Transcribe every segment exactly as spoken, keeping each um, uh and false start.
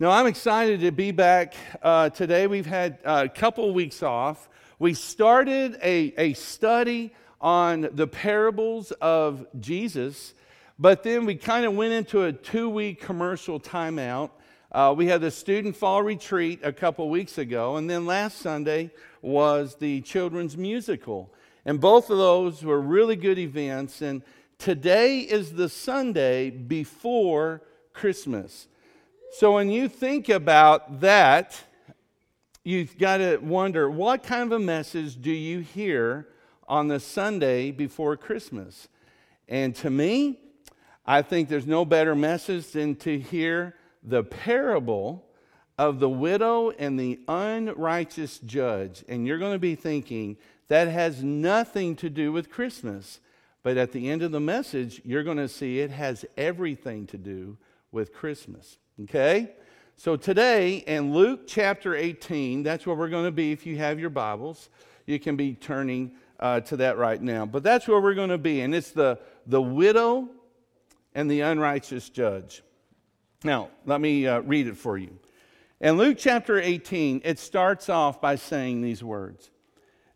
Now, I'm excited to be back uh, today. We've had uh, a couple weeks off. We started a, a study on the parables of Jesus, but then we kind of went into a two-week commercial timeout. Uh, we had the student fall retreat a couple weeks ago, and then last Sunday was the children's musical. And both of those were really good events, and today is the Sunday before Christmas. So when you think about that, you've got to wonder, what kind of a message do you hear on the Sunday before Christmas? And to me, I think there's no better message than to hear the parable of the widow and the unrighteous judge. And you're going to be thinking, that has nothing to do with Christmas. But at the end of the message, you're going to see it has everything to do with Christmas. Okay, so today in Luke chapter eighteen, that's where we're going to be. If you have your Bibles, you can be turning uh, to that right now. But that's where we're going to be, and it's the, the widow and the unrighteous judge. Now, let me uh, read it for you. In Luke chapter eighteen, it starts off by saying these words.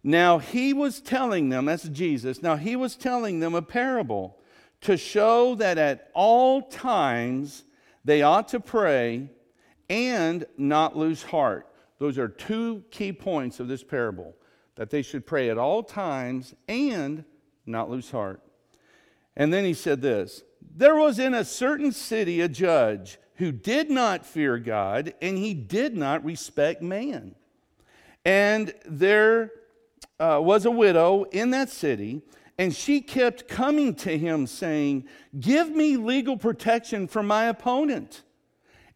Now he was telling them, that's Jesus, now he was telling them a parable to show that at all times they ought to pray and not lose heart. Those are two key points of this parable, that they should pray at all times and not lose heart. And then he said this, there was in a certain city a judge who did not fear God, and he did not respect man. And there uh, was a widow in that city, and she kept coming to him saying, give me legal protection for my opponent.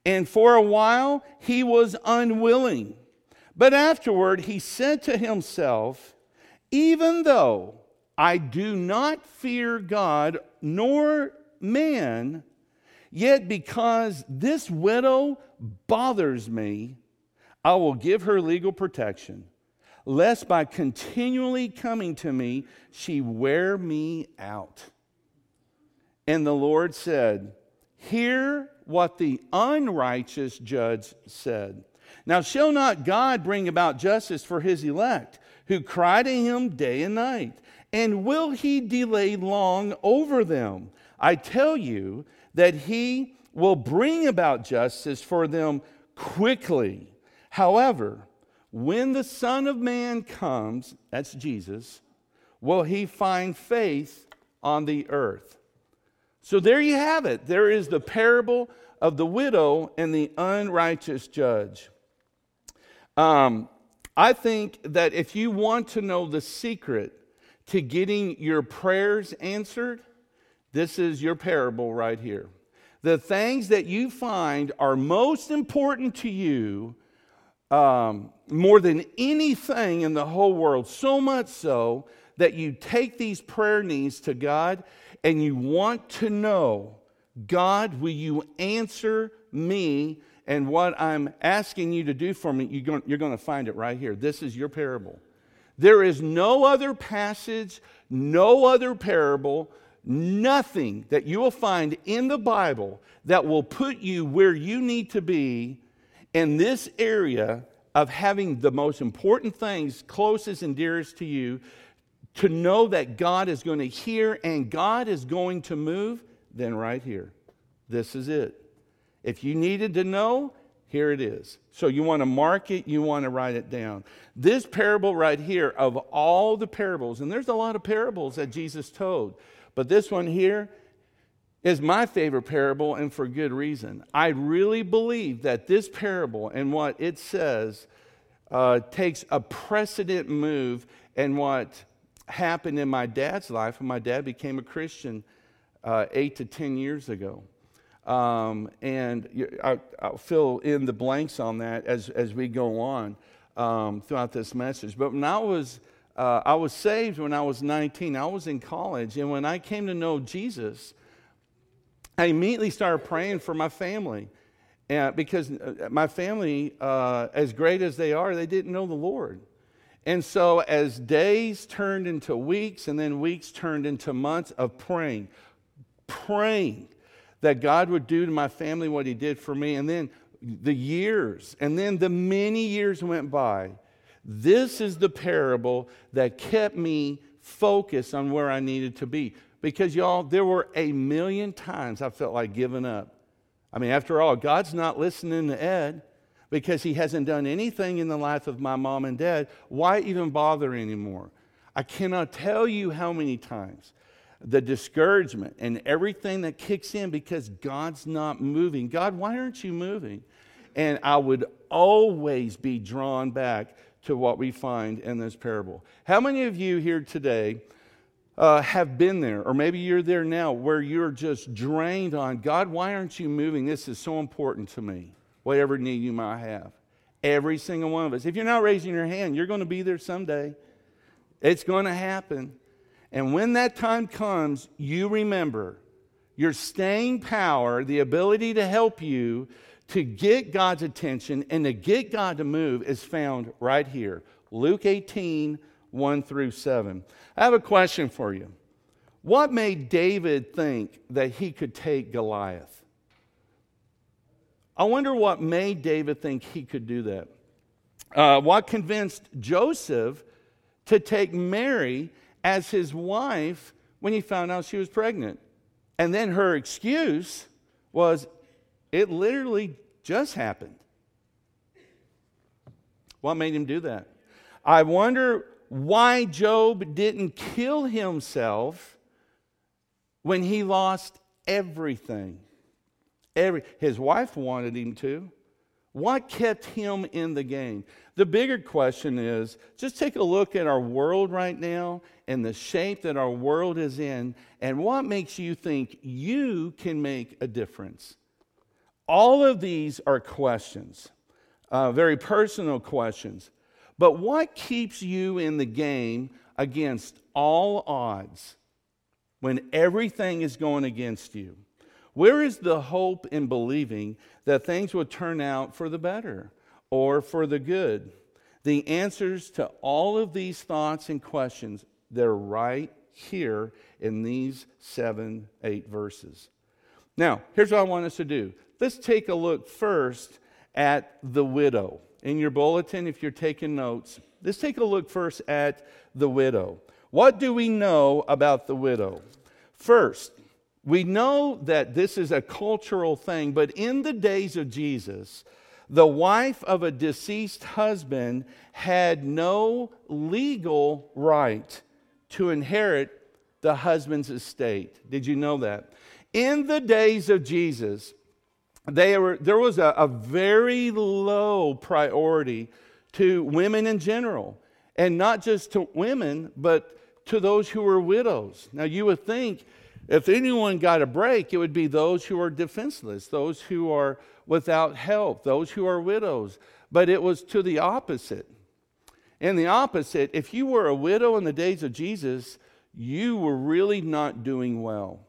And for a while he was unwilling. But afterward he said to himself, even though I do not fear God nor man, yet because this widow bothers me, I will give her legal protection, lest by continually coming to me, she wear me out. And the Lord said, hear what the unrighteous judge said. Now shall not God bring about justice for his elect, who cry to him day and night? And will he delay long over them? I tell you that he will bring about justice for them quickly. However, when the Son of Man comes, that's Jesus, will he find faith on the earth? So there you have it. There is the parable of the widow and the unrighteous judge. Um, I think that if you want to know the secret to getting your prayers answered, this is your parable right here. The things that you find are most important to you, Um, more than anything in the whole world, so much so that you take these prayer needs to God and you want to know, God, will you answer me and what I'm asking you to do for me? You're going, you're going to find it right here. This is your parable. There is no other passage, no other parable, nothing that you will find in the Bible that will put you where you need to be in this area of having the most important things closest and dearest to you, to know that God is going to hear and God is going to move, then right here. This is it. If you needed to know, here it is. So you want to mark it, you want to write it down. This parable right here, of all the parables, and there's a lot of parables that Jesus told, but this one here is my favorite parable, and for good reason. I really believe that this parable and what it says uh, takes a precedent move in what happened in my dad's life when my dad became a Christian uh, eight to ten years ago. Um, and I, I'll fill in the blanks on that as, as we go on um, throughout this message. But when I was, uh, I was saved when I was nineteen. I was in college, and when I came to know Jesus, I immediately started praying for my family, uh, because my family, uh, as great as they are, they didn't know the Lord. And so as days turned into weeks and then weeks turned into months of praying, praying that God would do to my family what he did for me, and then the years, and then the many years went by. This is the parable that kept me focused on where I needed to be. Because, y'all, there were a million times I felt like giving up. I mean, after all, God's not listening to Ed because he hasn't done anything in the life of my mom and dad. Why even bother anymore? I cannot tell you how many times the discouragement and everything that kicks in because God's not moving. God, why aren't you moving? And I would always be drawn back to what we find in this parable. How many of you here today uh, have been there, or maybe you're there now, where you're just drained on, God, why aren't you moving? This is so important to me. Whatever need you might have. Every single one of us. If you're not raising your hand, you're going to be there someday. It's going to happen. And when that time comes, you remember your staying power, the ability to help you to get God's attention and to get God to move is found right here. Luke eighteen, one through seven. I have a question for you. What made David think that he could take Goliath? I wonder what made David think he could do that. Uh, what convinced Joseph to take Mary as his wife when he found out she was pregnant? And then her excuse was, it literally just happened. What made him do that? I wonder why Job didn't kill himself when he lost everything. Every, his wife wanted him to. What kept him in the game? The bigger question is, just take a look at our world right now and the shape that our world is in, and what makes you think you can make a difference? All of these are questions, uh, very personal questions. But what keeps you in the game against all odds when everything is going against you? Where is the hope in believing that things will turn out for the better or for the good? The answers to all of these thoughts and questions, they're right here in these seven, eight verses. Now, here's what I want us to do. Let's take a look first at the widow. In your bulletin, if you're taking notes, let's take a look first at the widow. What do we know about the widow? First, we know that this is a cultural thing, but in the days of Jesus, the wife of a deceased husband had no legal right to inherit the husband's estate. Did you know that? In the days of Jesus, They were, there was a, a very low priority to women in general, and not just to women, but to those who were widows. Now, you would think if anyone got a break, it would be those who are defenseless, those who are without help, those who are widows. But it was to the opposite. And the opposite, if you were a widow in the days of Jesus, you were really not doing well.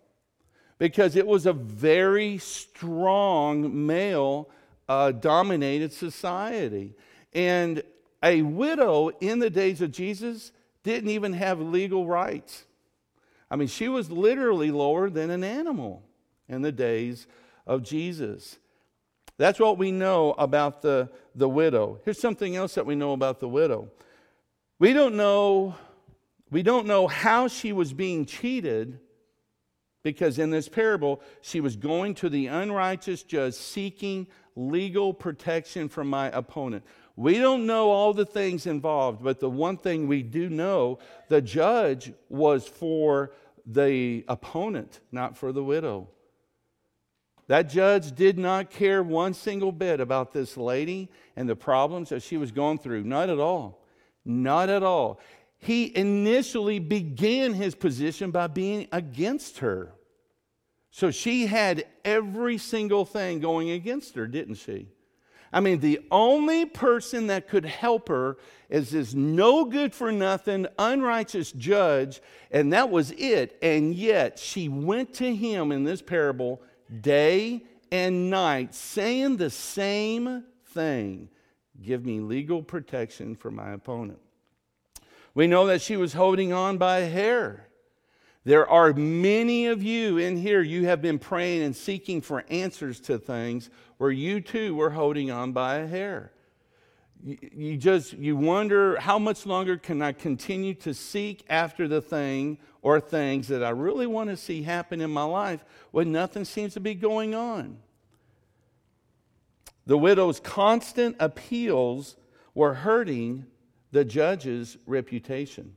Because it was a very strong male-dominated uh, society. And a widow in the days of Jesus didn't even have legal rights. I mean, she was literally lower than an animal in the days of Jesus. That's what we know about the, the widow. Here's something else that we know about the widow. We don't know, we don't know how she was being cheated, because in this parable, she was going to the unrighteous judge seeking legal protection from my opponent. We don't know all the things involved, but the one thing we do know, the judge was for the opponent, not for the widow. That judge did not care one single bit about this lady and the problems that she was going through. Not at all. Not at all. He initially began his position by being against her. So she had every single thing going against her, didn't she? I mean, the only person that could help her is this no good for nothing, unrighteous judge, and that was it. And yet she went to him in this parable day and night, saying the same thing. Give me legal protection for my opponent. We know that she was holding on by a hair. There are many of you in here, you have been praying and seeking for answers to things where you too were holding on by a hair. You just, you wonder, how much longer can I continue to seek after the thing or things that I really want to see happen in my life when nothing seems to be going on? The widow's constant appeals were hurting the judge's reputation.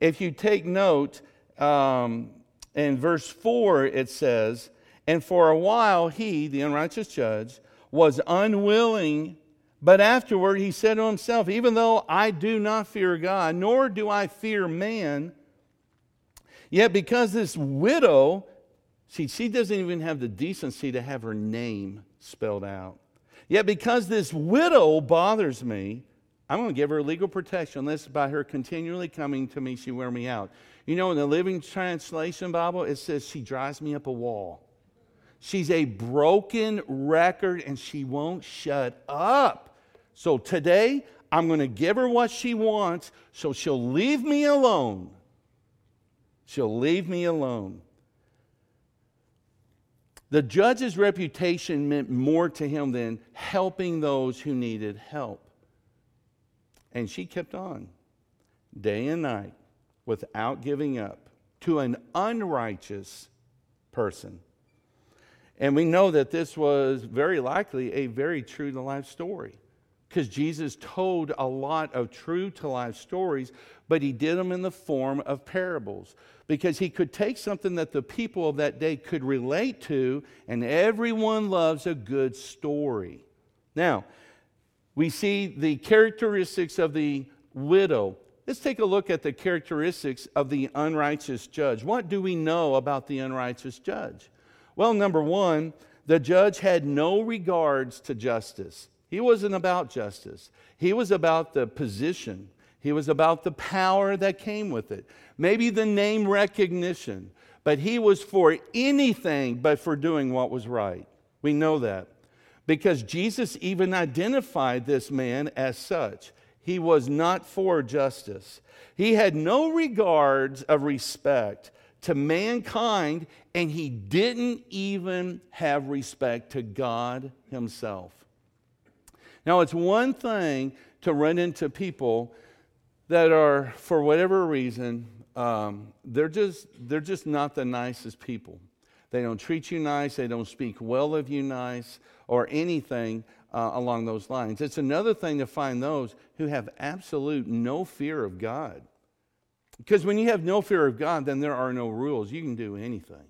If you take note, um, in verse four it says, "And for a while he," the unrighteous judge, "was unwilling, but afterward he said to himself, even though I do not fear God, nor do I fear man, yet because this widow," see, she doesn't even have the decency to have her name spelled out, "yet because this widow bothers me, I'm going to give her legal protection, unless by her continually coming to me she wear me out." You know, in the Living Translation Bible, it says she drives me up a wall. She's a broken record and she won't shut up. So today, I'm going to give her what she wants so she'll leave me alone. She'll leave me alone. The judge's reputation meant more to him than helping those who needed help. And she kept on, day and night, without giving up, to an unrighteous person. And we know that this was very likely a very true-to-life story, because Jesus told a lot of true-to-life stories, but he did them in the form of parables, because he could take something that the people of that day could relate to, and everyone loves a good story. Now, we see the characteristics of the widow. Let's take a look at the characteristics of the unrighteous judge. What do we know about the unrighteous judge? Well, number one, the judge had no regards to justice. He wasn't about justice. He was about the position. He was about the power that came with it. Maybe the name recognition. But he was for anything but for doing what was right. We know that, because Jesus even identified this man as such. He was not for justice. He had no regards of respect to mankind, and he didn't even have respect to God himself. Now, it's one thing to run into people that are, for whatever reason, um, they're just they're just not the nicest people. They don't treat you nice. They don't speak well of you nice or anything uh, along those lines. It's another thing to find those who have absolute no fear of God. Because when you have no fear of God, then there are no rules. You can do anything,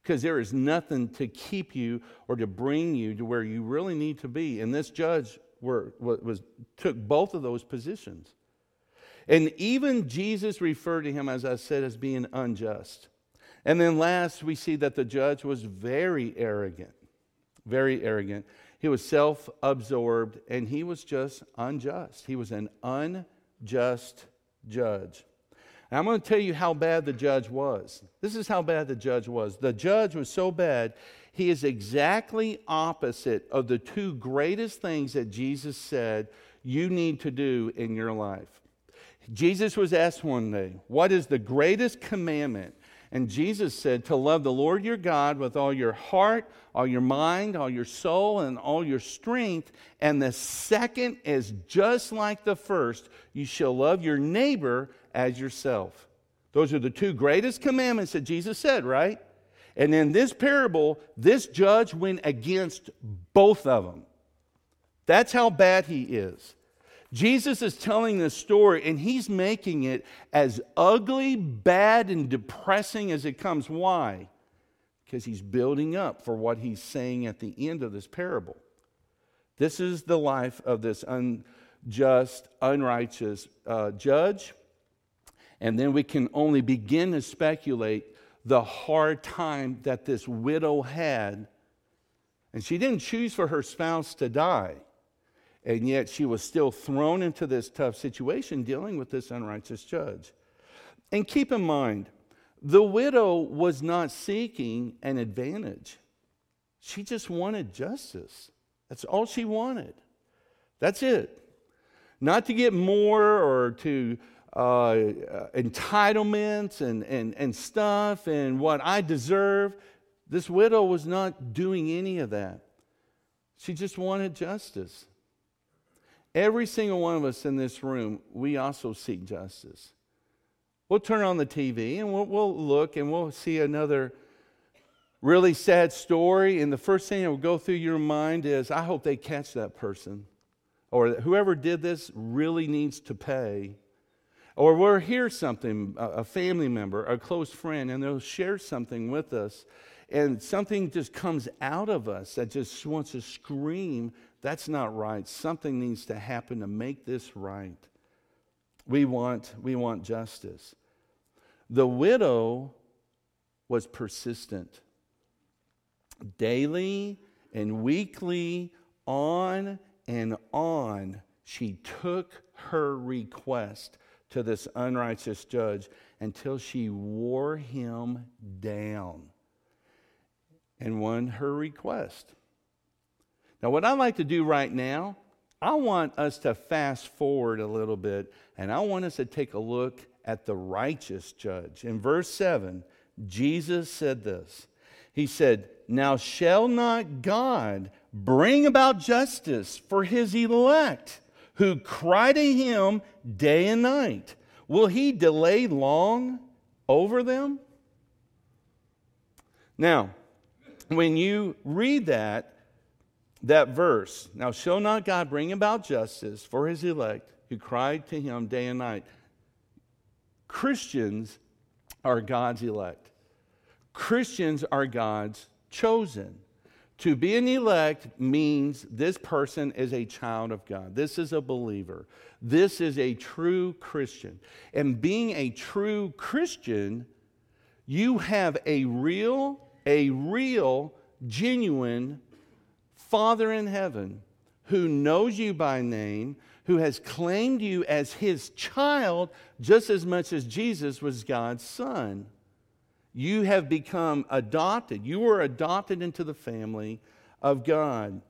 because there is nothing to keep you or to bring you to where you really need to be. And this judge were, was, took both of those positions. And even Jesus referred to him, as I said, as being unjust. And then last, we see that the judge was very arrogant, very arrogant. He was self-absorbed, and he was just unjust. He was an unjust judge. And I'm going to tell you how bad the judge was. This is how bad the judge was. The judge was so bad, he is exactly opposite of the two greatest things that Jesus said you need to do in your life. Jesus was asked one day, "What is the greatest commandment?" And Jesus said, "To love the Lord your God with all your heart, all your mind, all your soul, and all your strength. And the second is just like the first. You shall love your neighbor as yourself." Those are the two greatest commandments that Jesus said, right? And in this parable, this judge went against both of them. That's how bad he is. Jesus is telling this story, and he's making it as ugly, bad, and depressing as it comes. Why? Because he's building up for what he's saying at the end of this parable. This is the life of this unjust, unrighteous uh, judge. And then we can only begin to speculate the hard time that this widow had. And she didn't choose for her spouse to die. And yet she was still thrown into this tough situation dealing with this unrighteous judge. And keep in mind, the widow was not seeking an advantage. She just wanted justice. That's all she wanted. That's it. Not to get more or to uh, entitlements and, and, and stuff and what I deserve. This widow was not doing any of that. She just wanted justice. Every single one of us in this room, we also seek justice. We'll turn on the T V and we'll, we'll look and we'll see another really sad story. And the first thing that will go through your mind is, I hope they catch that person. Or whoever did this really needs to pay. Or we'll hear something, a family member, a close friend, and they'll share something with us. And something just comes out of us that just wants to scream, that's not right. Something needs to happen to make this right. We want, we want justice. The widow was persistent. Daily and weekly, on and on, she took her request to this unrighteous judge until she wore him down and won her request. Now, what I'd like to do right now, I want us to fast forward a little bit, and I want us to take a look at the righteous judge. In verse seven, Jesus said this. He said, "Now shall not God bring about justice for his elect, who cry to him day and night? Will he delay long over them?" Now, when you read that, that verse, now shall not God bring about justice for his elect who cried to him day and night. Christians are God's elect. Christians are God's chosen. To be an elect means this person is a child of God. This is a believer. This is a true Christian. And being a true Christian, you have a real, a real, genuine Father in heaven who knows you by name, who has claimed you as his child just as much as Jesus was God's son. You have become adopted. You were adopted into the family of God.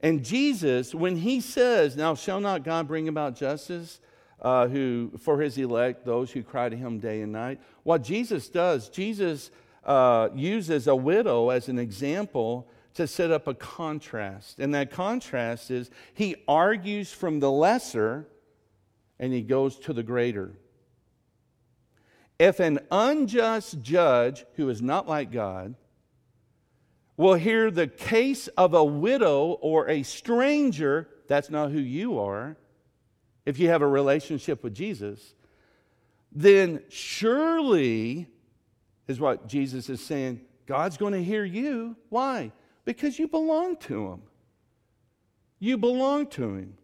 And Jesus, when he says, "Now shall not God bring about justice uh, who for his elect, those who cry to him day and night," what Jesus does, Jesus uh, uses a widow as an example to set up a contrast. And that contrast is, he argues from the lesser and he goes to the greater. If an unjust judge who is not like God will hear the case of a widow or a stranger, that's not who you are, if you have a relationship with Jesus, then surely, is what Jesus is saying, God's going to hear you. Why? Because you belong to him. You belong to him.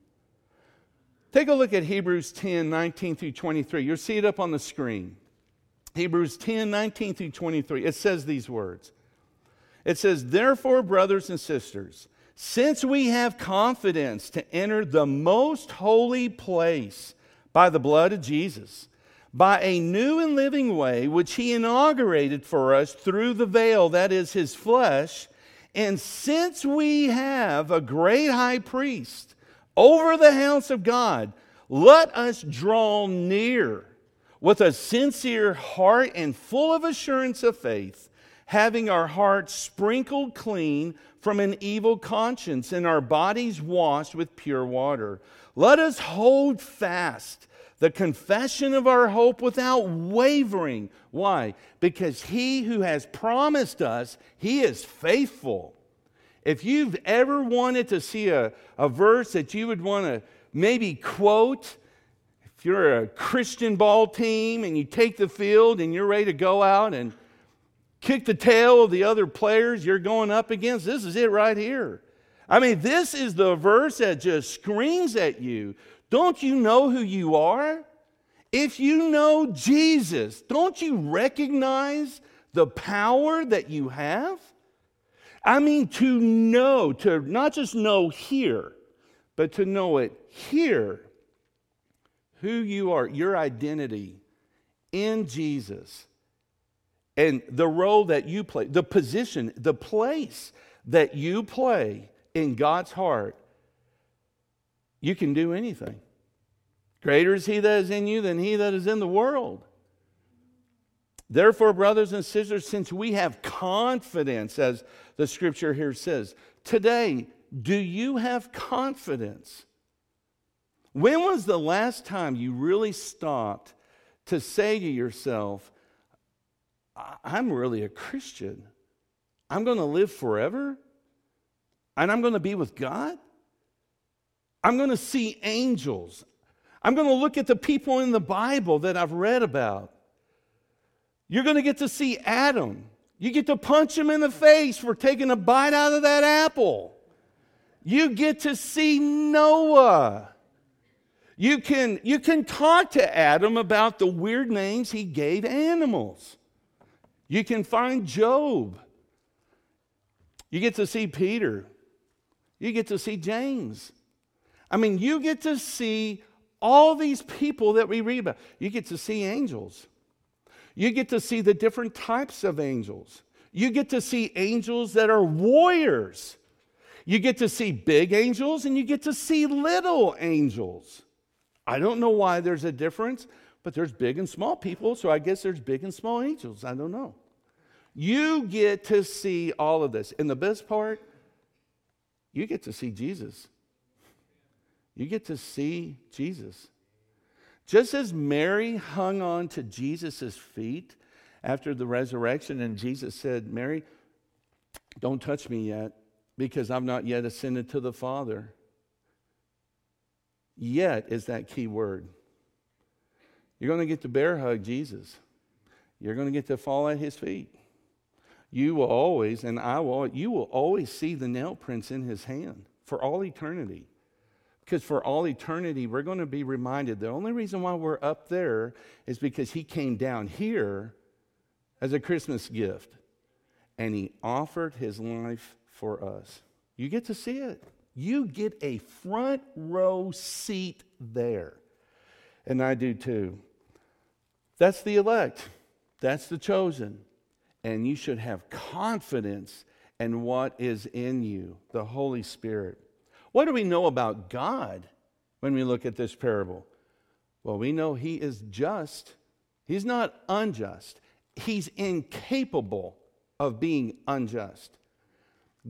Take a look at Hebrews ten, nineteen through twenty-three. You'll see it up on the screen. Hebrews ten, nineteen through twenty-three. It says these words. It says, "Therefore, brothers and sisters, since we have confidence to enter the most holy place by the blood of Jesus, by a new and living way which he inaugurated for us through the veil, that is his flesh, and since we have a great high priest over the house of God, let us draw near with a sincere heart and full of assurance of faith, having our hearts sprinkled clean from an evil conscience and our bodies washed with pure water. Let us hold fast the confession of our hope without wavering." Why? Because he who has promised us, he is faithful. If you've ever wanted to see a, a verse that you would want to maybe quote, if you're a Christian ball team and you take the field and you're ready to go out and kick the tail of the other players you're going up against, this is it right here. I mean, this is the verse that just screams at you. Don't you know who you are? If you know Jesus, don't you recognize the power that you have? I mean, to know, to not just know here, but to know it here, who you are, your identity in Jesus, and the role that you play, the position, the place that you play in God's heart. You can do anything. Greater is he that is in you than he that is in the world. Therefore, brothers and sisters, since we have confidence, as the scripture here says, today, do you have confidence? When was the last time you really stopped to say to yourself, I'm really a Christian? I'm going to live forever? And I'm going to be with God? I'm going to see angels. I'm going to look at the people in the Bible that I've read about. You're going to get to see Adam. You get to punch him in the face for taking a bite out of that apple. You get to see Noah. You can, you can talk to Adam about the weird names he gave animals. You can find Job. You get to see Peter. You get to see James. I mean, you get to see all these people that we read about. You get to see angels. You get to see the different types of angels. You get to see angels that are warriors. You get to see big angels and you get to see little angels. I don't know why there's a difference, but there's big and small people, so I guess there's big and small angels. I don't know. You get to see all of this. And the best part, you get to see Jesus. You get to see Jesus. Just as Mary hung on to Jesus' feet after the resurrection, and Jesus said, Mary, don't touch me yet, because I've not yet ascended to the Father. Yet is that key word. You're going to get to bear hug Jesus. You're going to get to fall at his feet. You will always, and I will, you will always see the nail prints in his hand for all eternity. Because for all eternity, we're going to be reminded the only reason why we're up there is because he came down here as a Christmas gift. And he offered his life for us. You get to see it. You get a front row seat there. And I do too. That's the elect. That's the chosen. And you should have confidence in what is in you, the Holy Spirit. What do we know about God when we look at this parable? Well, we know he is just. He's not unjust. He's incapable of being unjust.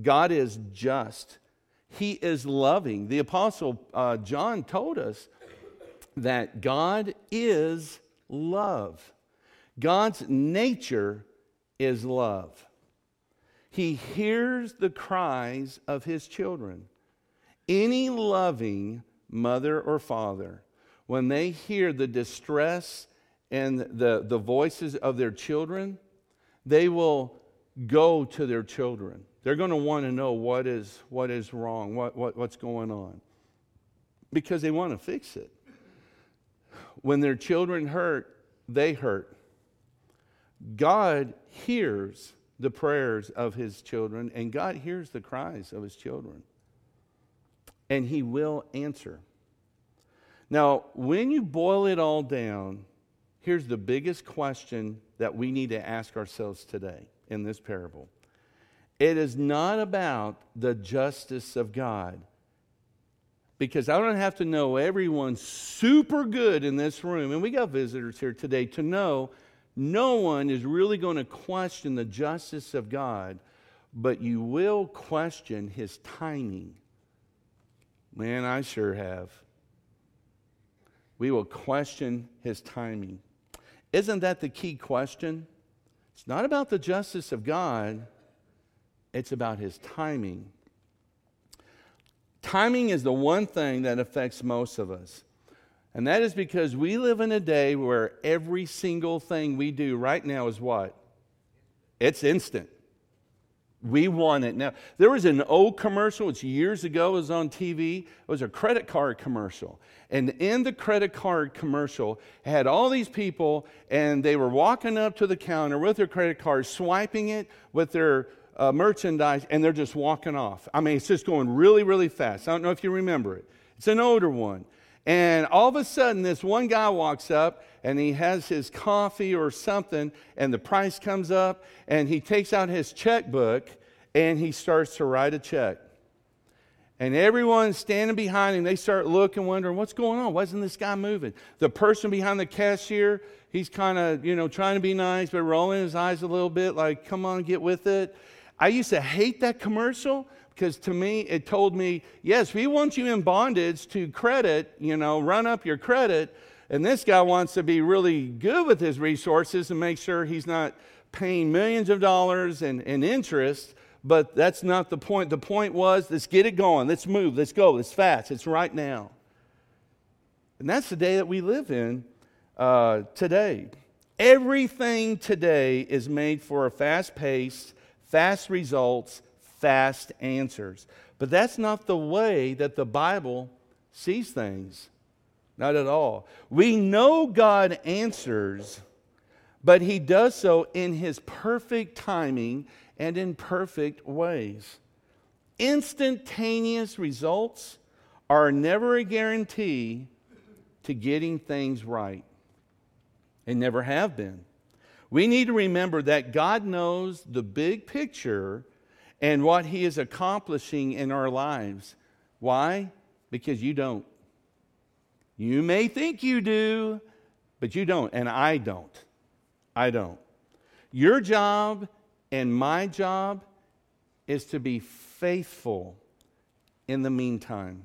God is just. He is loving. The Apostle uh, John told us that God is love. God's nature is love. He hears the cries of his children. Any loving mother or father, when they hear the distress and the, the voices of their children, they will go to their children. They're going to want to know what is what is wrong, what, what what's going on, because they want to fix it. When their children hurt, they hurt. God hears the prayers of his children, and God hears the cries of his children. And he will answer. Now, when you boil it all down, here's the biggest question that we need to ask ourselves today in this parable. It is not about the justice of God. Because I don't have to know everyone super good in this room, and we got visitors here today, to know no one is really going to question the justice of God, but you will question his timing. Man, I sure have. We will question his timing. Isn't that the key question? It's not about the justice of God. It's about his timing. Timing is the one thing that affects most of us. And that is because we live in a day where every single thing we do right now is what? It's instant. We want it now. There was an old commercial, it's years ago, it was on T V. It was a credit card commercial. And in the credit card commercial, it had all these people, and they were walking up to the counter with their credit card, swiping it with their uh, merchandise, and they're just walking off. I mean, it's just going really, really fast. I don't know if you remember it. It's an older one. And all of a sudden, this one guy walks up, and he has his coffee or something, and the price comes up, and he takes out his checkbook, and he starts to write a check. And everyone's standing behind him. They start looking, wondering, what's going on? Why isn't this guy moving? The person behind the cashier, he's kind of, you know, trying to be nice, but rolling his eyes a little bit, like, come on, get with it. I used to hate that commercial because to me, it told me, yes, we want you in bondage to credit, you know, run up your credit. And this guy wants to be really good with his resources and make sure he's not paying millions of dollars in, in interest. But that's not the point. The point was, let's get it going. Let's move. Let's go. It's fast. It's right now. And that's the day that we live in uh, today. Everything today is made for a fast pace, fast results, fast answers. But that's not the way that the Bible sees things. Not at all. We know God answers, but He does so in His perfect timing and in perfect ways. Instantaneous results are never a guarantee to getting things right. And never have been. We need to remember that God knows the big picture and what He is accomplishing in our lives. Why? Because you don't. You may think you do, but you don't. And I don't. I don't. Your job and my job is to be faithful in the meantime.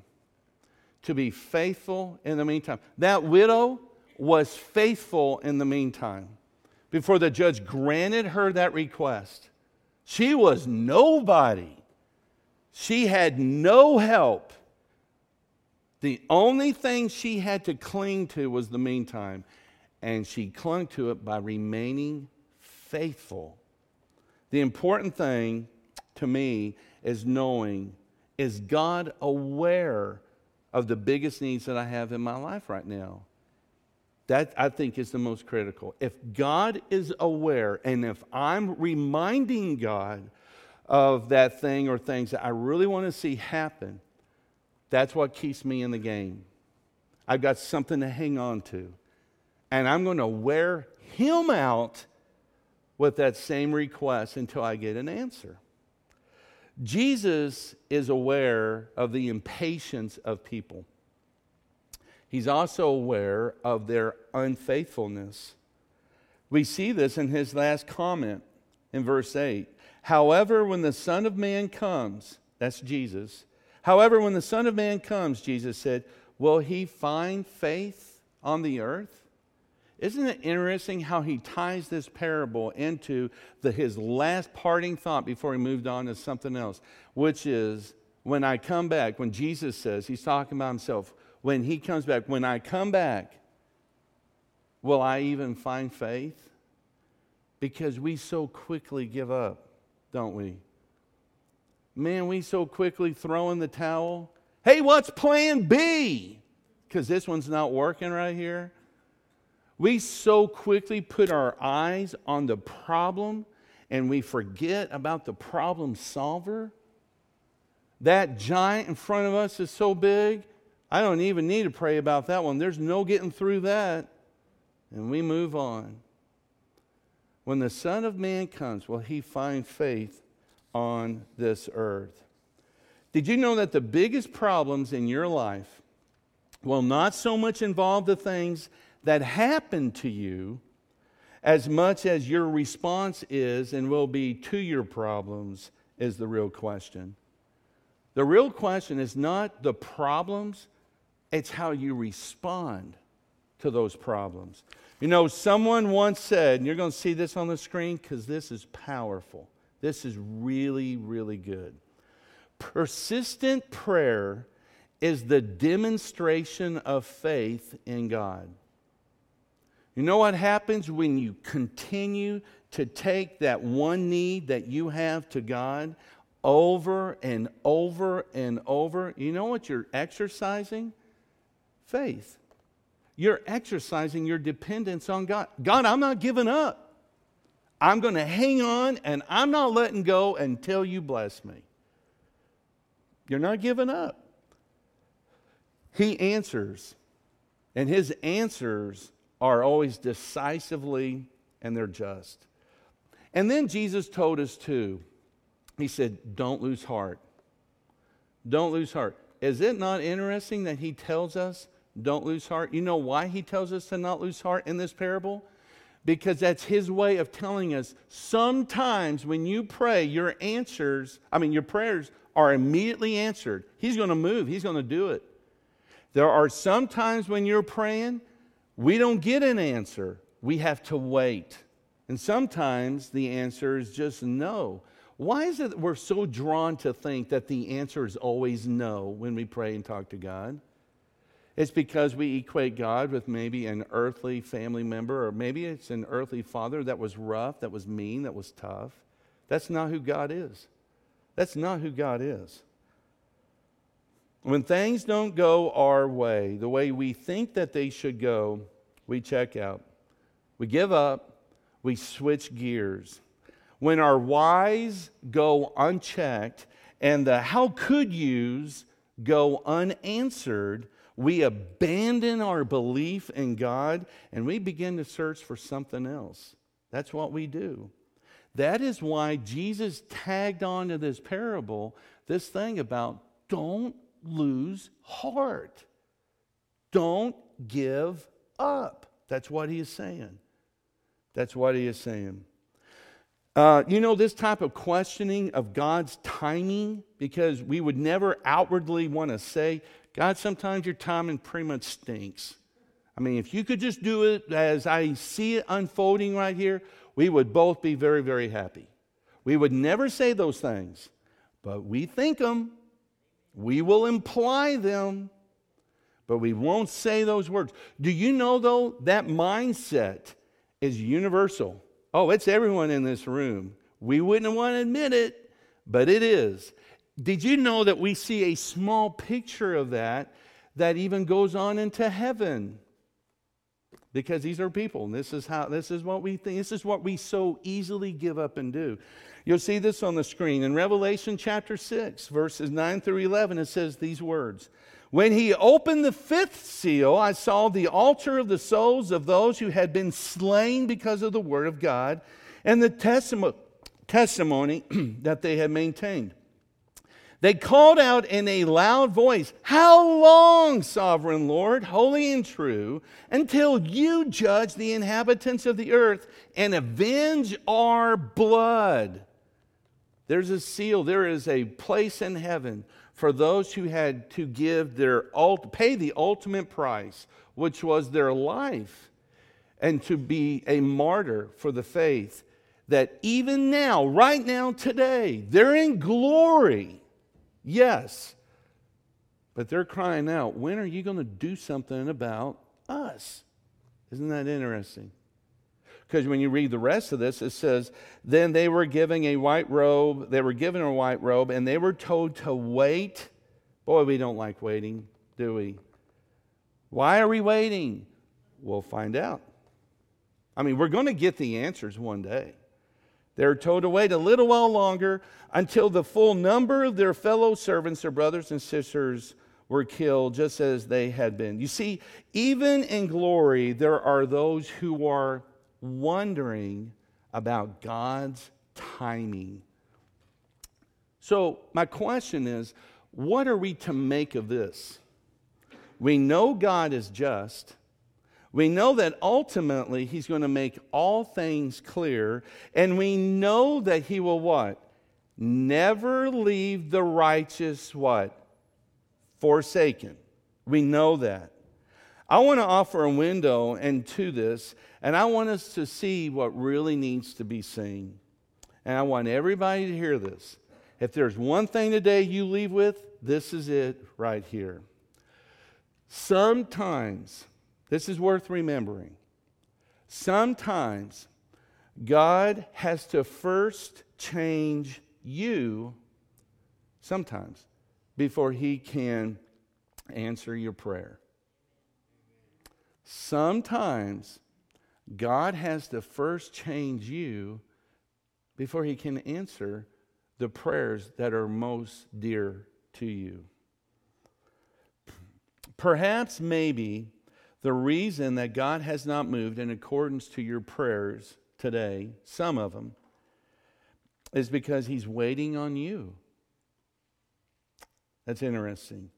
To be faithful in the meantime. That widow was faithful in the meantime. Before the judge granted her that request, she was nobody. She had no help. The only thing she had to cling to was the meantime. And she clung to it by remaining faithful. The important thing to me is knowing, is God aware of the biggest needs that I have in my life right now? That, I think, is the most critical. If God is aware, and if I'm reminding God of that thing or things that I really want to see happen, that's what keeps me in the game. I've got something to hang on to. And I'm going to wear Him out with that same request until I get an answer. Jesus is aware of the impatience of people. He's also aware of their unfaithfulness. We see this in His last comment in verse eight. However, when the Son of Man comes, that's Jesus. However, when the Son of Man comes, Jesus said, will He find faith on the earth? Isn't it interesting how He ties this parable into the, His last parting thought before He moved on to something else, which is, when I come back, when Jesus says, He's talking about Himself, when He comes back, when I come back, will I even find faith? Because we so quickly give up, don't we? Man, we so quickly throw in the towel. Hey, what's plan B? Because this one's not working right here. We so quickly put our eyes on the problem and we forget about the problem solver. That giant in front of us is so big, I don't even need to pray about that one. There's no getting through that. And we move on. When the Son of Man comes, will He find faith on this earth? Did you know that the biggest problems in your life will not so much involve the things that happened to you as much as your response is and will be to your problems is the real question. The real question is not the problems, it's how you respond to those problems. You know, someone once said, and you're going to see this on the screen because this is powerful. This is really, really good. Persistent prayer is the demonstration of faith in God. You know what happens when you continue to take that one need that you have to God over and over and over? You know what you're exercising? Faith. You're exercising your dependence on God. God, I'm not giving up. I'm going to hang on and I'm not letting go until you bless me. You're not giving up. He answers, and His answers are always decisively, and they're just. And then Jesus told us too. He said, don't lose heart. Don't lose heart. Is it not interesting that he tells us don't lose heart? You know why he tells us to not lose heart in this parable? Because that's his way of telling us sometimes when you pray, your answers, I mean, your prayers are immediately answered. He's going to move. He's going to do it. There are some times when you're praying, we don't get an answer. We have to wait. And sometimes the answer is just no. Why is it that we're so drawn to think that the answer is always no when we pray and talk to God? It's because we equate God with maybe an earthly family member, or maybe it's an earthly father that was rough, that was mean, that was tough. That's not who God is. That's not who God is. When things don't go our way, the way we think that they should go, we check out. We give up. We switch gears. When our whys go unchecked and the how could yous go unanswered, we abandon our belief in God and we begin to search for something else. That's what we do. That is why Jesus tagged on to this parable, this thing about don't lose heart. Don't give up. That's what he is saying. That's what he is saying. Uh, you know, this type of questioning of God's timing, because we would never outwardly want to say, God, sometimes your timing pretty much stinks. I mean, if you could just do it as I see it unfolding right here, we would both be very, very happy. We would never say those things, but we think them. We will imply them, but we won't say those words. Do you know, though, that mindset is universal? Oh, it's everyone in this room. We wouldn't want to admit it, but it is. Did you know that we see a small picture of that that even goes on into heaven? Because these are people, and this is how this is what we think. This is what we so easily give up and do. You'll see this on the screen in Revelation chapter six, verses nine through eleven. It says these words. When he opened the fifth seal, I saw the altar of the souls of those who had been slain because of the word of God and the testi- testimony that they had maintained. They called out in a loud voice, how long, sovereign Lord, holy and true, until you judge the inhabitants of the earth and avenge our blood? There's a seal. There is a place in heaven for those who had to give their pay the ultimate price, which was their life, and to be a martyr for the faith, that even now, right now, today, they're in glory, yes, but they're crying out, when are you going to do something about us? Isn't that interesting? Because when you read the rest of this, it says, then they were giving a white robe, they were given a white robe, and they were told to wait. Boy, we don't like waiting, do we? Why are we waiting? We'll find out. I mean, we're going to get the answers one day. They were told to wait a little while longer until the full number of their fellow servants, their brothers and sisters, were killed just as they had been. You see, even in glory, there are those who are wondering about God's timing. So my question is, what are we to make of this? We know God is just. We know that ultimately he's going to make all things clear. And we know that he will what? Never leave the righteous what? Forsaken. We know that. I want to offer a window into this, and I want us to see what really needs to be seen. And I want everybody to hear this. If there's one thing today you leave with, this is it right here. Sometimes, this is worth remembering, sometimes God has to first change you, sometimes, before he can answer your prayer. Sometimes God has to first change you before he can answer the prayers that are most dear to you. Perhaps maybe the reason that God has not moved in accordance to your prayers today, some of them, is because he's waiting on you. That's interesting.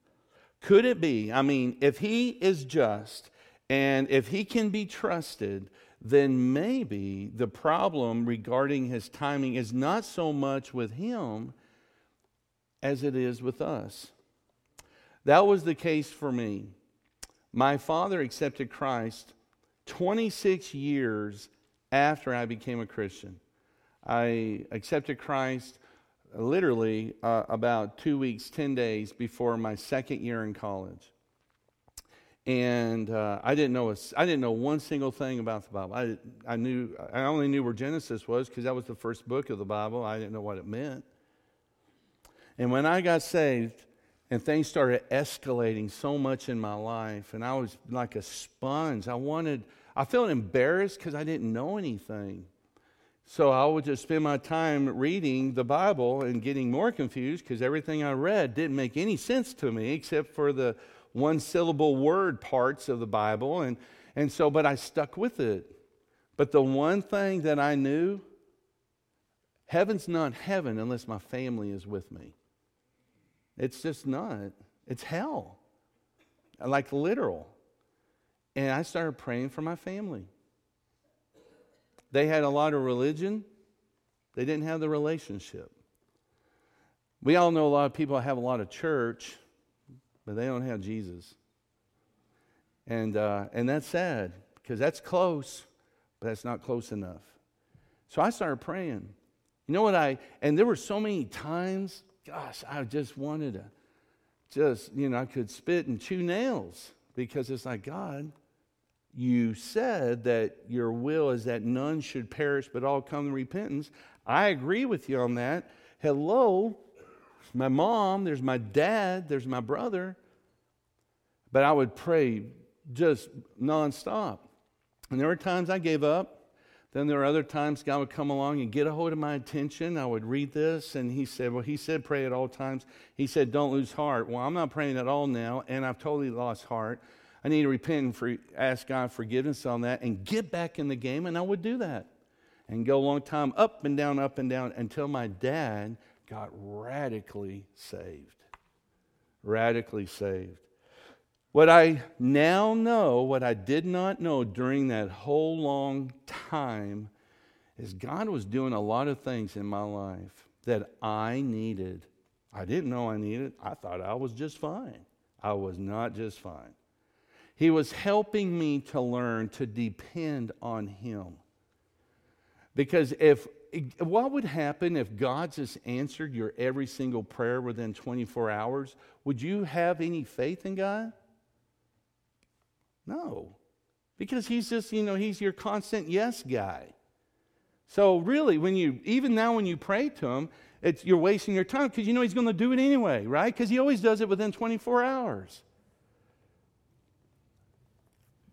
Could it be, I mean, if he is just and if he can be trusted, then maybe the problem regarding his timing is not so much with him as it is with us. That was the case for me. My father accepted Christ twenty-six years after I became a Christian. I accepted Christ literally uh, about two weeks, ten days before my second year in college. And uh, I didn't know a, I didn't know one single thing about the Bible. I I knew I only knew where Genesis was because that was the first book of the Bible. I didn't know what it meant. And when I got saved, and things started escalating so much in my life, and I was like a sponge. I wanted I felt embarrassed because I didn't know anything. So I would just spend my time reading the Bible and getting more confused because everything I read didn't make any sense to me except for the one-syllable word parts of the Bible. And, and so, but I stuck with it. But the one thing that I knew, heaven's not heaven unless my family is with me. It's just not. It's hell. Like literal. And I started praying for my family. They had a lot of religion. They didn't have the relationship. We all know a lot of people that have a lot of church, but they don't have Jesus. And uh, and that's sad because that's close, but that's not close enough. So I started praying. You know what I, and there were so many times, gosh, I just wanted to just, you know, I could spit and chew nails because it's like, God, you said that your will is that none should perish but all come to repentance. I agree with you on that. Hello, my mom, there's my dad, there's my brother. But I would pray just nonstop. And there were times I gave up. Then there were other times God would come along and get a hold of my attention. I would read this, and he said, well, he said pray at all times. He said, don't lose heart. Well, I'm not praying at all now, and I've totally lost heart. I need to repent and free, ask God forgiveness on that and get back in the game, and I would do that. And go a long time up and down, up and down, until my dad got radically saved. Radically saved. What I now know, what I did not know during that whole long time, is God was doing a lot of things in my life that I needed. I didn't know I needed. I thought I was just fine. I was not just fine. He was helping me to learn to depend on Him. Because if what would happen if God just answered your every single prayer within twenty-four hours? Would you have any faith in God? No. Because He's just, you know, He's your constant yes guy. So really, when you, even now when you pray to Him, it's, you're wasting your time because you know He's going to do it anyway, right? Because He always does it within twenty-four hours.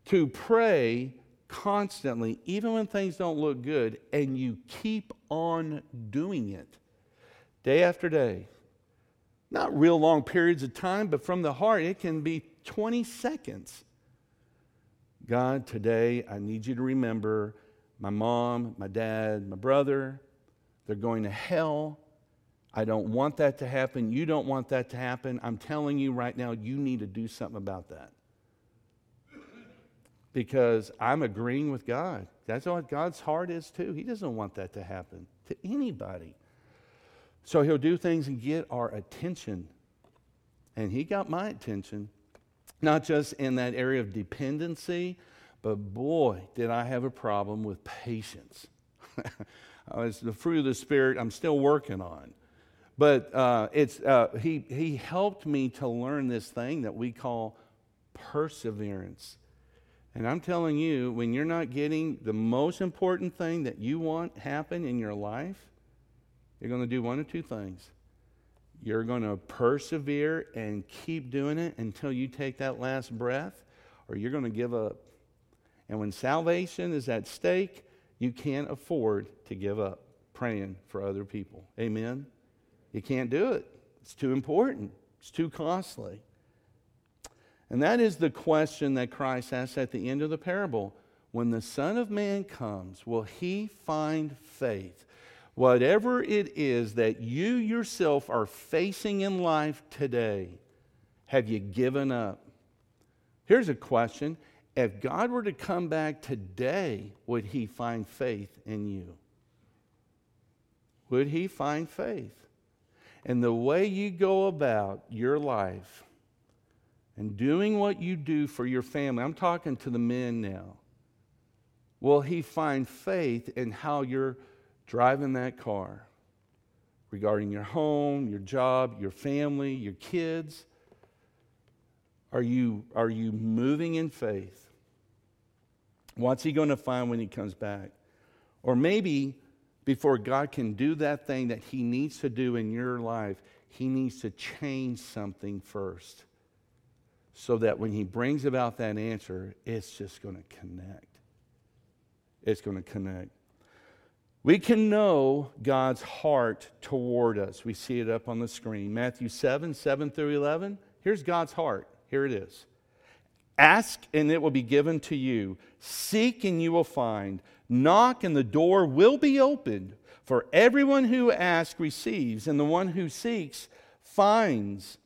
To pray constantly, even when things don't look good, and you keep on doing it day after day. Not real long periods of time, but from the heart, it can be twenty seconds. God, today I need you to remember my mom, my dad, my brother, they're going to hell. I don't want that to happen. You don't want that to happen. I'm telling you right now, you need to do something about that. Because I'm agreeing with God. That's what God's heart is too. He doesn't want that to happen to anybody. So He'll do things and get our attention. And He got my attention. Not just in that area of dependency, but boy, did I have a problem with patience. It's the fruit of the Spirit I'm still working on. But uh, it's uh, he, he helped me to learn this thing that we call perseverance. And I'm telling you, when you're not getting the most important thing that you want happen in your life, you're going to do one of two things. You're going to persevere and keep doing it until you take that last breath, or you're going to give up. And when salvation is at stake, you can't afford to give up praying for other people. Amen? You can't do it. It's too important. It's too costly. And that is the question that Christ asks at the end of the parable. When the Son of Man comes, will He find faith? Whatever it is that you yourself are facing in life today, have you given up? Here's a question. If God were to come back today, would he find faith in you? Would he find faith? And the way you go about your life and doing what you do for your family, I'm talking to the men now, will he find faith in how you're driving that car regarding your home, your job, your family, your kids? Are you, are you moving in faith? What's he going to find when he comes back? Or maybe before God can do that thing that he needs to do in your life, he needs to change something first, so that when he brings about that answer, it's just going to connect. It's going to connect. We can know God's heart toward us. We see it up on the screen. Matthew seven, seven through eleven. Here's God's heart. Here it is. Ask and it will be given to you. Seek and you will find. Knock and the door will be opened. For everyone who asks receives, and the one who seeks finds.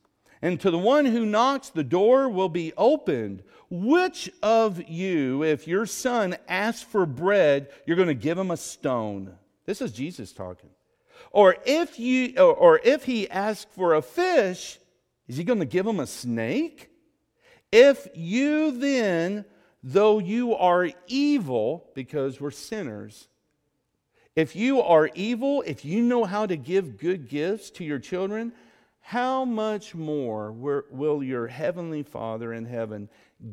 And to the one who knocks, the door will be opened. Which of you, if your son asks for bread, you're going to give him a stone? This is Jesus talking. Or if you, or, or if he asks for a fish, is he going to give him a snake? If you then, though you are evil, because we're sinners, if you are evil, if you know how to give good gifts to your children, how much more will your heavenly Father in heaven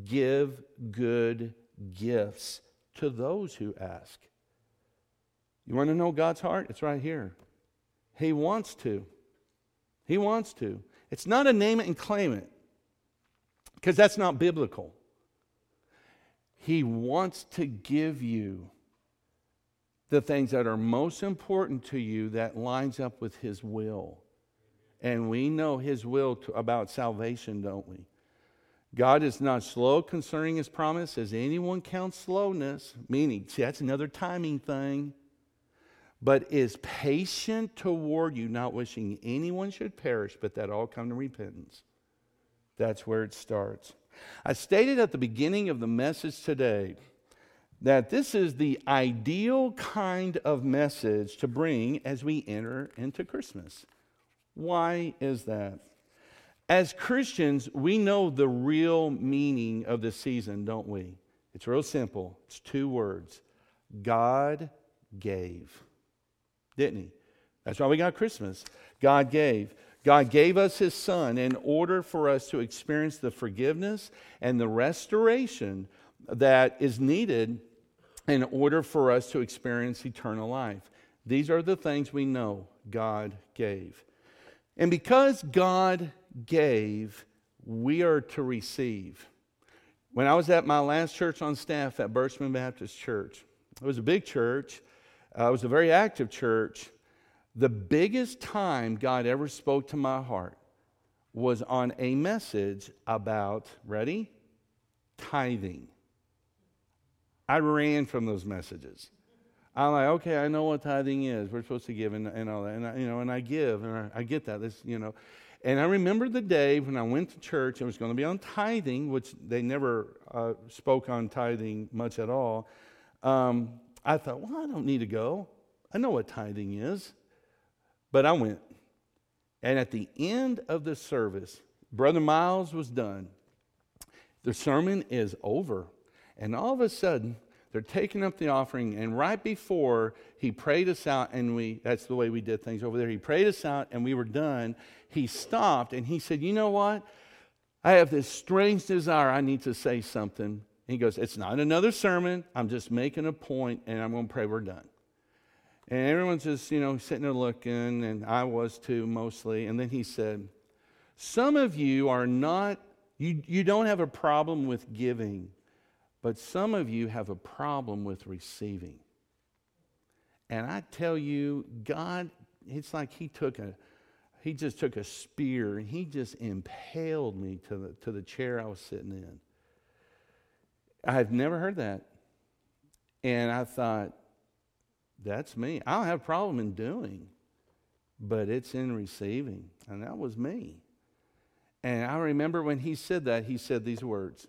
give good gifts to those who ask? You want to know God's heart? It's right here. He wants to. He wants to. It's not a name it and claim it, because that's not biblical. He wants to give you the things that are most important to you that lines up with his will. And we know his will to, about salvation, don't we? God is not slow concerning his promise, as anyone counts slowness, meaning, see, that's another timing thing, but is patient toward you, not wishing anyone should perish, but that all come to repentance. That's where it starts. I stated at the beginning of the message today that this is the ideal kind of message to bring as we enter into Christmas. Why is that? As Christians, we know the real meaning of the season, don't we? It's real simple. It's two words. God gave. Didn't he? That's why we got Christmas. God gave. God gave us his son in order for us to experience the forgiveness and the restoration that is needed in order for us to experience eternal life. These are the things we know God gave. And because God gave, we are to receive. When I was at my last church on staff at Birchman Baptist Church, it was a big church. Uh, it was a very active church. The biggest time God ever spoke to my heart was on a message about, ready? Tithing. I ran from those messages. I'm like, okay, I know what tithing is. We're supposed to give and, and all that. And I, you know, and I give, and I, I get that. This, you know. And I remember the day when I went to church, it was going to be on tithing, which they never uh, spoke on tithing much at all. Um, I thought, well, I don't need to go. I know what tithing is. But I went. And at the end of the service, Brother Miles was done. The sermon is over. And all of a sudden, they're taking up the offering, and right before he prayed us out, and we, that's the way we did things over there. He prayed us out, and we were done. He stopped, and he said, you know what? I have this strange desire. I need to say something. And he goes, it's not another sermon. I'm just making a point, and I'm going to pray we're done. And everyone's just, you know, sitting there looking, and I was too, mostly. And then he said, some of you are not, you, you don't have a problem with giving, but some of you have a problem with receiving. And I tell you, God, it's like he took a, he just took a spear and he just impaled me to the, to the chair I was sitting in. I've never heard that. And I thought, That's me. I don't have a problem in doing, but it's in receiving. And that was me. And I remember when he said that, he said these words.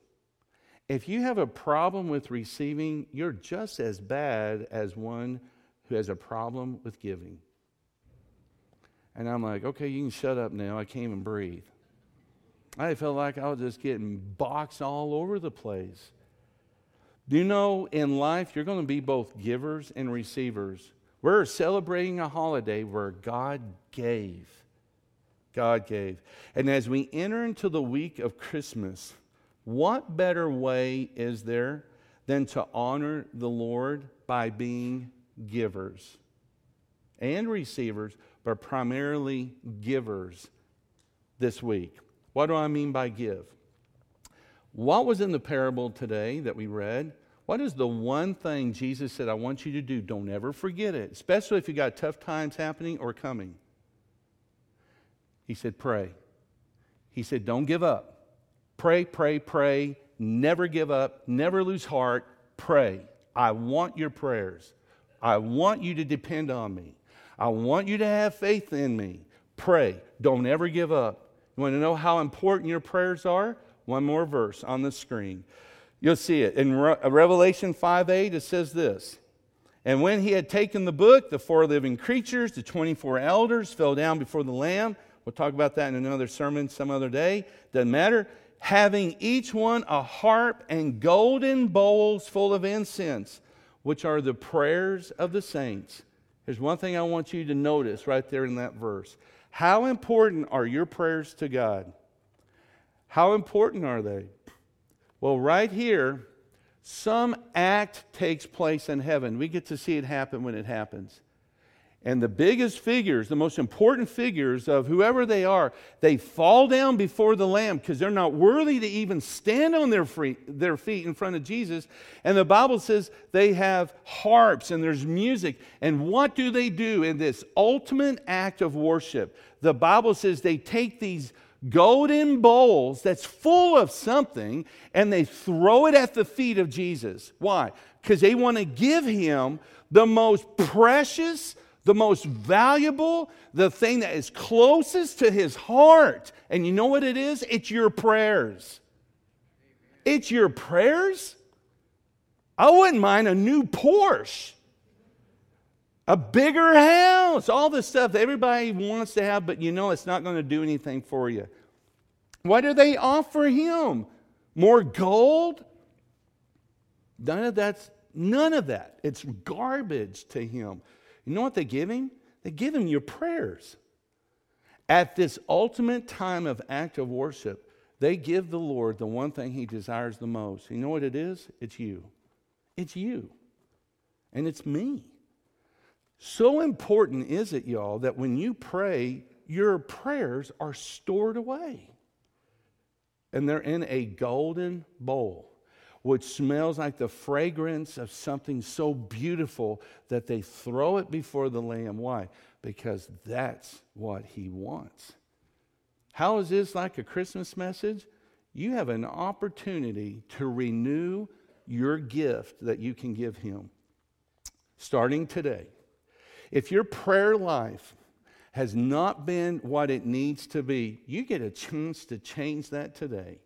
If you have a problem with receiving, you're just as bad as one who has a problem with giving. And I'm like, okay, you can shut up now. I can't even breathe. I felt like I was just getting boxed all over the place. Do you know in life you're going to be both givers and receivers? We're celebrating a holiday where God gave. God gave. And as we enter into the week of Christmas, what better way is there than to honor the Lord by being givers and receivers, but primarily givers this week? What do I mean by give? What was in the parable today that we read? What is the one thing Jesus said, I want you to do? Don't ever forget it, especially if you got tough times happening or coming. He said, pray. He said, don't give up. Pray, pray, pray. Never give up. Never lose heart. Pray. I want your prayers. I want you to depend on me. I want you to have faith in me. Pray. Don't ever give up. You want to know how important your prayers are? One more verse on the screen. You'll see it. In Re- Revelation five eight, it says this. And when he had taken the book, the four living creatures, the twenty-four elders fell down before the Lamb. We'll talk about that in another sermon some other day. Doesn't matter. Having each one a harp and golden bowls full of incense, which are the prayers of the saints. Here's one thing I want you to notice right there in that verse. How important are your prayers to God? How important are they? Well, right here, some act takes place in heaven. We get to see it happen when it happens. And the biggest figures, the most important figures of whoever they are, they fall down before the Lamb because they're not worthy to even stand on their free, their feet in front of Jesus. And the Bible says they have harps and there's music. And what do they do in this ultimate act of worship? The Bible says they take these golden bowls that's full of something and they throw it at the feet of Jesus. Why? Because they want to give him the most precious, the most valuable, the thing that is closest to his heart. And you know what it is? It's your prayers. It's your prayers? I wouldn't mind a new Porsche, a bigger house, all the stuff that everybody wants to have, but you know it's not going to do anything for you. What do they offer him? More gold? None of that's, none of that. It's garbage to him. You know what they give him? They give him your prayers. At this ultimate time of act of worship, they give the Lord the one thing he desires the most. You know what it is? It's you. It's you. And it's me. So important is it, y'all, that when you pray, your prayers are stored away. And they're in a golden bowl, which smells like the fragrance of something so beautiful that they throw it before the Lamb. Why? Because that's what he wants. How is this like a Christmas message? You have an opportunity to renew your gift that you can give him. Starting today, if your prayer life has not been what it needs to be, you get a chance to change that today.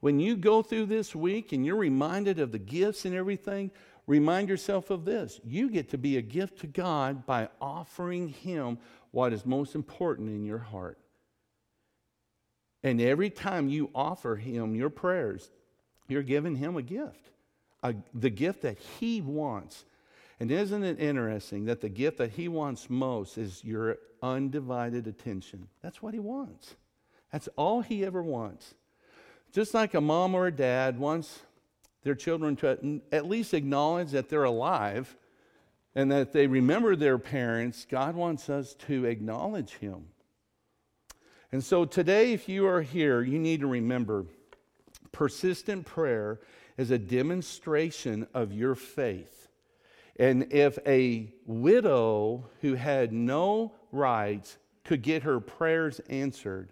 When you go through this week and you're reminded of the gifts and everything, remind yourself of this. You get to be a gift to God by offering him what is most important in your heart. And every time you offer him your prayers, you're giving him a gift, a, the gift that he wants. And isn't it interesting that the gift that he wants most is your undivided attention? That's what he wants. That's all he ever wants. Just like a mom or a dad wants their children to at least acknowledge that they're alive and that they remember their parents, God wants us to acknowledge him. And so today, if you are here, you need to remember, persistent prayer is a demonstration of your faith. And if a widow who had no rights could get her prayers answered,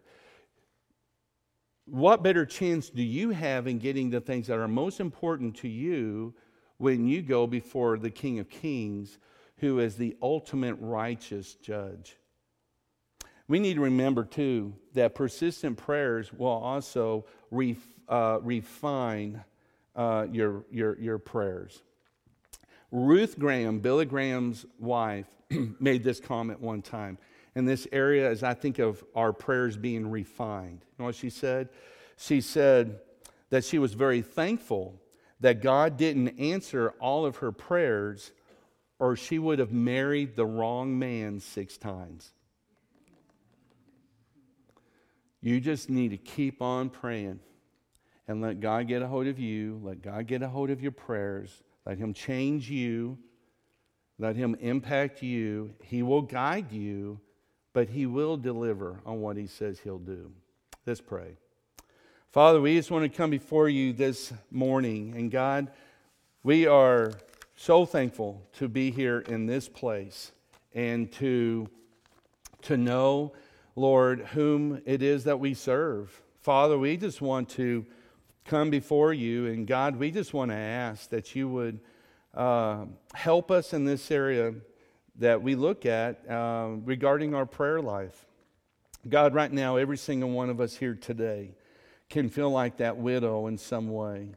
what better chance do you have in getting the things that are most important to you when you go before the King of Kings, who is the ultimate righteous judge. We need to remember, too, that persistent prayers will also ref, uh, refine uh, your, your, your prayers. Ruth Graham, Billy Graham's wife, made this comment one time. And this area is, I think, of our prayers being refined. You know what she said? She said that she was very thankful that God didn't answer all of her prayers, or she would have married the wrong man six times. You just need to keep on praying and let God get a hold of you. Let God get a hold of your prayers. Let Him change you. Let Him impact you. He will guide you, but He will deliver on what He says He'll do. Let's pray. Father, we just want to come before You this morning. And God, we are so thankful to be here in this place and to, to know, Lord, whom it is that we serve. Father, we just want to come before You, and God, we just want to ask that You would uh, help us in this area that we look at uh, regarding our prayer life. God, right now, every single one of us here today can feel like that widow in some way.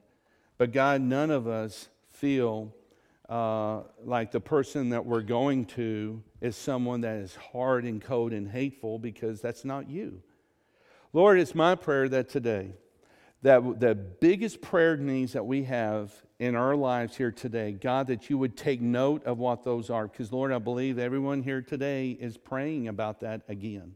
But God, none of us feel uh, like the person that we're going to is someone that is hard and cold and hateful, because that's not You. Lord, it's my prayer that today, that the biggest prayer needs that we have in our lives here today, God, that You would take note of what those are. Because, Lord, I believe everyone here today is praying about that again.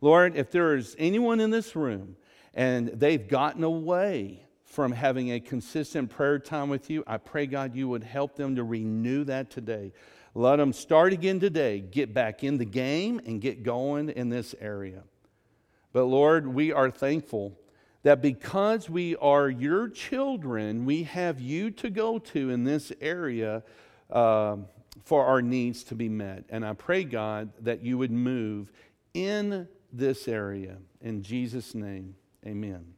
Lord, if there is anyone in this room and they've gotten away from having a consistent prayer time with You, I pray, God, You would help them to renew that today. Let them start again today, get back in the game, and get going in this area. But Lord, we are thankful that because we are Your children, we have You to go to in this area uh, for our needs to be met. And I pray, God, that You would move in this area. In Jesus' name, amen.